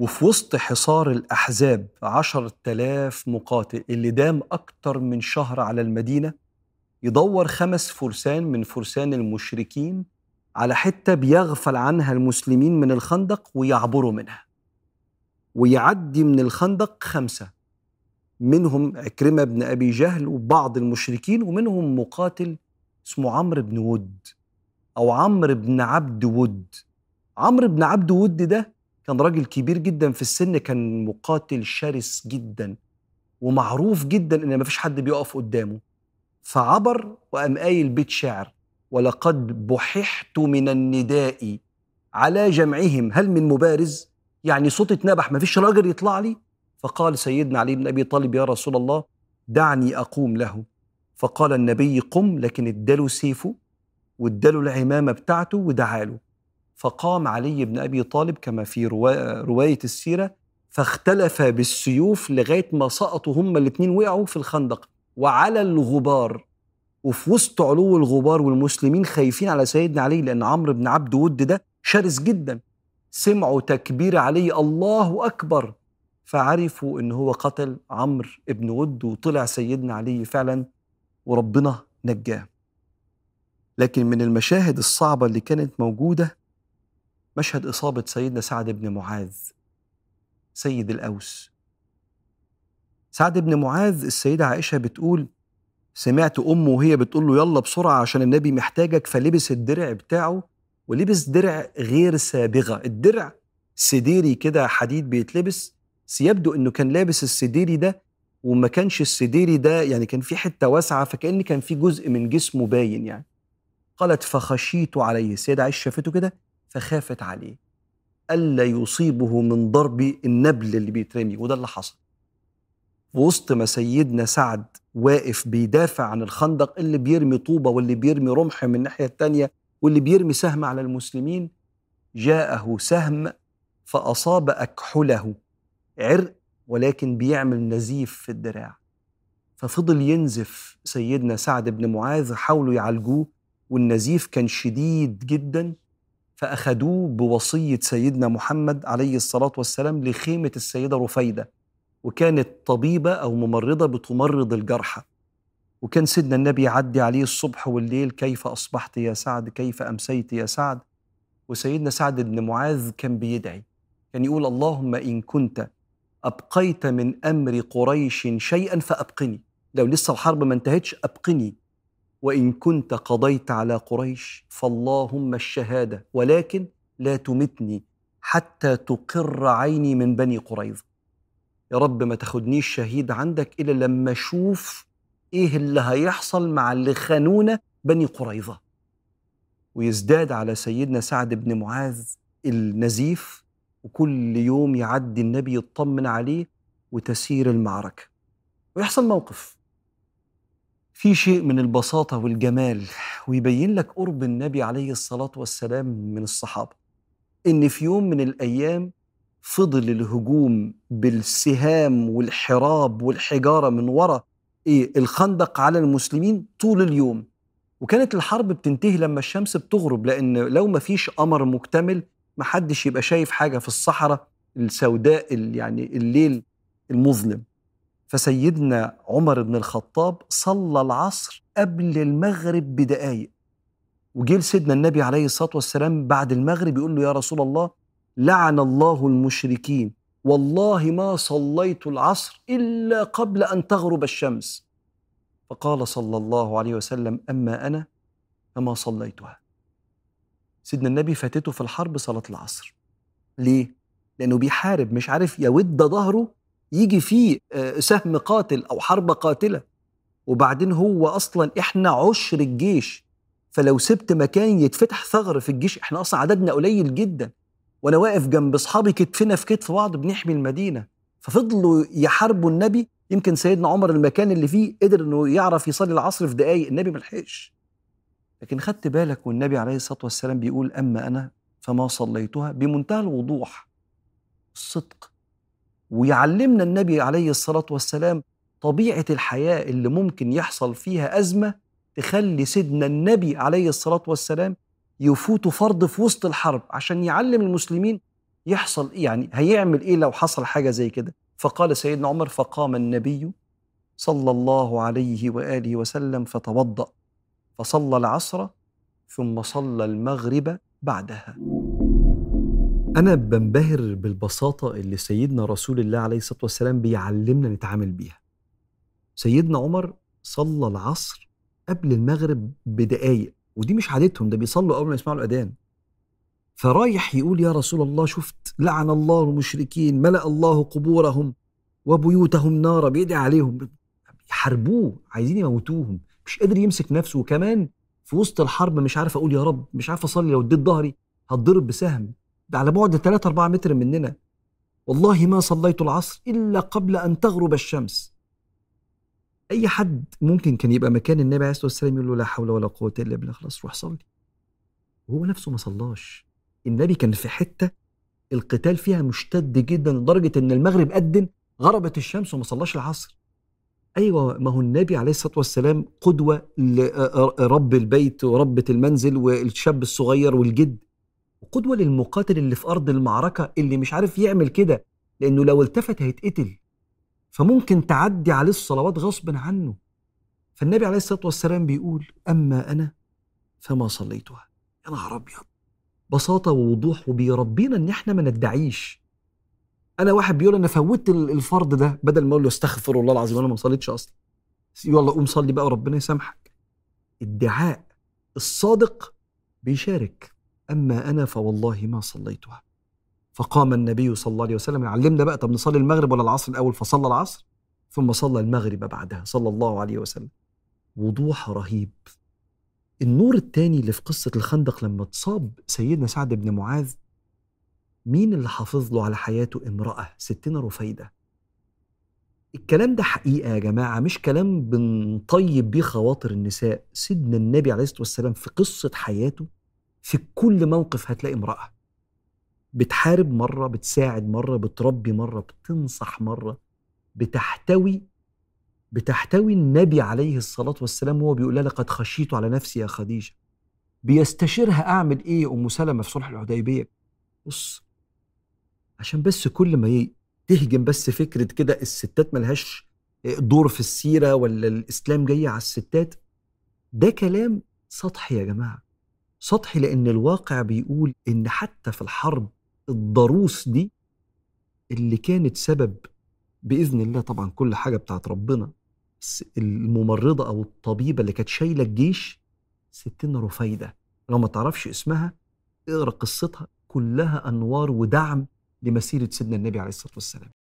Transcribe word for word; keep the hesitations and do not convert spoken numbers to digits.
وفي وسط حصار الأحزاب عشرة آلاف مقاتل اللي دام أكتر من شهر على المدينة، يدور خمس فرسان من فرسان المشركين على حتة بيغفل عنها المسلمين من الخندق ويعبروا منها، ويعدي من الخندق خمسة منهم عكرمة بن أبي جهل وبعض المشركين، ومنهم مقاتل اسمه عمرو بن ود أو عمرو بن عبد ود. عمرو بن عبد ود ده كان راجل كبير جدا في السن، كان مقاتل شرس جدا ومعروف جدا إن مفيش حد بيقف قدامه، فعبر وقام قايل بيت شعر: ولقد بححت من النداء على جمعهم هل من مبارز، يعني صوت اتنبح مفيش راجل يطلع لي. فقال سيدنا علي بن أبي طالب: يا رسول الله دعني أقوم له. فقال النبي: قم، لكن اداله سيفه واداله العمامة بتاعته ودعاله. فقام علي بن أبي طالب كما في رواية السيرة، فاختلف بالسيوف لغاية ما سقطوا هما الاتنين، وقعوا في الخندق وعلى الغبار، وفي وسط علو الغبار والمسلمين خايفين على سيدنا علي لأن عمرو بن عبد ود ده شرس جدا. سمعوا تكبير علي الله أكبر، فعرفوا إن هو قتل عمرو بن ود، وطلع سيدنا علي فعلا وربنا نجاه. لكن من المشاهد الصعبة اللي كانت موجودة مشهد إصابة سيدنا سعد بن معاذ سيد الأوس. سعد بن معاذ السيدة عائشة بتقول: سمعت أمه وهي بتقول له يلا بسرعة عشان النبي محتاجك، فلبس الدرع بتاعه، ولبس درع غير سابغة. الدرع سديري كده حديد بيتلبس، سيبدو أنه كان لابس السديري ده، وما كانش السديري ده يعني كان في حتة واسعة، فكأن كان في جزء من جسمه باين يعني. قالت: فخشيت عليه، السيدة عائشة شافته كده فخافت عليه ألا يصيبه من ضرب النبل اللي بيترمي، وده اللي حصل. وسط ما سيدنا سعد واقف بيدافع عن الخندق، اللي بيرمي طوبة واللي بيرمي رمح من الناحية التانية واللي بيرمي سهم على المسلمين، جاءه سهم فأصاب أكحله، عرق ولكن بيعمل نزيف في الدراع، ففضل ينزف سيدنا سعد بن معاذ. حاولوا يعالجوه والنزيف كان شديد جدا، فأخدوه بوصية سيدنا محمد عليه الصلاة والسلام لخيمة السيدة رفيدة، وكانت طبيبة أو ممرضة بتمرض الجرحى، وكان سيدنا النبي يعدي عليه الصبح والليل: كيف أصبحت يا سعد، كيف أمسيت يا سعد. وسيدنا سعد بن معاذ كان بيدعي، كان يقول: اللهم إن كنت أبقيت من أمر قريش شيئا فأبقني، لو لسه الحرب ما انتهتش أبقني، وإن كنت قضيت على قريش فاللهم الشهادة، ولكن لا تمتني حتى تقر عيني من بني قريظة. يا رب ما تاخدنيش شهيد عندك إلا لما أشوف إيه اللي هيحصل مع اللي خانونا بني قريظة. ويزداد على سيدنا سعد بن معاذ النزيف، وكل يوم يعدي النبي يطمن عليه وتسير المعركة. ويحصل موقف في شيء من البساطة والجمال، ويبين لك قرب النبي عليه الصلاة والسلام من الصحابة. إن في يوم من الأيام فضل الهجوم بالسهام والحراب والحجارة من وراء إيه الخندق على المسلمين طول اليوم، وكانت الحرب بتنتهي لما الشمس بتغرب، لأن لو ما فيش قمر مكتمل محدش يبقى شايف حاجة في الصحراء السوداء يعني الليل المظلم. فسيدنا عمر بن الخطاب صلى العصر قبل المغرب بدقايق، وجيل سيدنا النبي عليه الصلاة والسلام بعد المغرب يقول له: يا رسول الله لعن الله المشركين، والله ما صليت العصر إلا قبل أن تغرب الشمس. فقال صلى الله عليه وسلم: أما أنا فما صليتها. سيدنا النبي فاتته في الحرب صلاة العصر. ليه؟ لأنه بيحارب، مش عارف يود ظهره يجي فيه سهم قاتل أو حرب قاتلة، وبعدين هو أصلا إحنا عشر الجيش، فلو سبت مكان يتفتح ثغر في الجيش، إحنا أصلا عددنا قليل جدا، وأنا واقف جنب أصحابي كتفنا في كتف بعض بنحمي المدينة. ففضلوا يحاربوا النبي. يمكن سيدنا عمر المكان اللي فيه قدر إنه يعرف يصلي العصر في دقايق، النبي ملحقش. لكن خدت بالك والنبي عليه الصلاة والسلام بيقول: أما أنا فما صليتها، بمنتهى الوضوح الصدق. ويعلمنا النبي عليه الصلاة والسلام طبيعة الحياة اللي ممكن يحصل فيها أزمة تخلي سيدنا النبي عليه الصلاة والسلام يفوت فرض في وسط الحرب، عشان يعلم المسلمين يحصل إيه؟ يعني هيعمل إيه لو حصل حاجة زي كده؟ فقال سيدنا عمر: فقام النبي صلى الله عليه وآله وسلم فتوضأ، فصلى العصر ثم صلى المغرب بعدها. أنا بنبهر بالبساطة اللي سيدنا رسول الله عليه الصلاة والسلام بيعلمنا نتعامل بيها. سيدنا عمر صلى العصر قبل المغرب بدقايق، ودي مش عادتهم، ده بيصلوا أول ما يسمعوا الأذان. فرايح يقول: يا رسول الله، شفت لعن الله المشركين، ملأ الله قبورهم وبيوتهم نارا، بيدعي عليهم، يحاربوه، عايزين يموتوهم، مش قادر يمسك نفسه، وكمان في وسط الحرب مش عارف أقول يا رب، مش عارف أصلي، لو اديت ظهري هتضرب بسهم، ده على بعد ثلاثة أربعة متر مننا. والله ما صليت العصر إلا قبل أن تغرب الشمس. أي حد ممكن كان يبقى مكان النبي عليه الصلاة والسلام يقول له: لا حول ولا قوة إلا بالله، خلاص روح صلي، وهو نفسه ما صلاش. النبي كان في حتة القتال فيها مشتد جدا لدرجة إن المغرب أذن، غربت الشمس وما صلاش العصر. أيوة، ما هو النبي عليه الصلاة والسلام قدوة لرب البيت وربة المنزل والشاب الصغير والجد، وقدوة للمقاتل اللي في أرض المعركة اللي مش عارف يعمل كده، لأنه لو التفت هيتقتل، فممكن تعدي عليه الصلوات غصب عنه. فالنبي عليه الصلاة والسلام بيقول: أما أنا فما صليتها. يا نهار أبيض، بساطة ووضوح، وبيربينا إن إحنا ما ندعيش. أنا واحد بيقول أنا فوتت الفرض ده، بدل ما أقول له استغفر الله العظيم أنا ما صليتش أصلا، يلا قوم صلي بقى وربنا يسامحك. الدعاء الصادق بيشارك. أما أنا فوالله ما صليتها. فقام النبي صلى الله عليه وسلم، علمنا بقى طب نصلي المغرب ولا العصر الأول، فصلى العصر ثم صلى المغرب بعدها صلى الله عليه وسلم. وضوح رهيب. النور التاني اللي في قصة الخندق، لما اتصاب سيدنا سعد بن معاذ، مين اللي حافظ له على حياته؟ امرأة، ستنا رفيدة. الكلام ده حقيقة يا جماعة، مش كلام بنطيب بيه خواطر النساء. سيدنا النبي عليه الصلاة والسلام في قصة حياته في كل موقف هتلاقي امرأة بتحارب، مرة بتساعد، مرة بتربي، مرة بتنصح، مرة بتحتوي. بتحتوي النبي عليه الصلاة والسلام وهو بيقول لها: لقد خشيت على نفسي يا خديجة. بيستشيرها: أعمل إيه أم سلمى في صلح الحديبية؟ بص، عشان بس كل ما تهجم بس فكرة كده الستات ملهاش دور في السيرة ولا الإسلام جاي على الستات، ده كلام سطحي يا جماعة، سطحي. لأن الواقع بيقول إن حتى في الحرب الضروس دي اللي كانت سبب، بإذن الله طبعا كل حاجة بتاعت ربنا، الممرضة أو الطبيبة اللي كانت شايلة الجيش ستنا رفيدة. لو ما تعرفش اسمها اقرأ قصتها، كلها أنوار ودعم لمسيرة سيدنا النبي عليه الصلاة والسلام.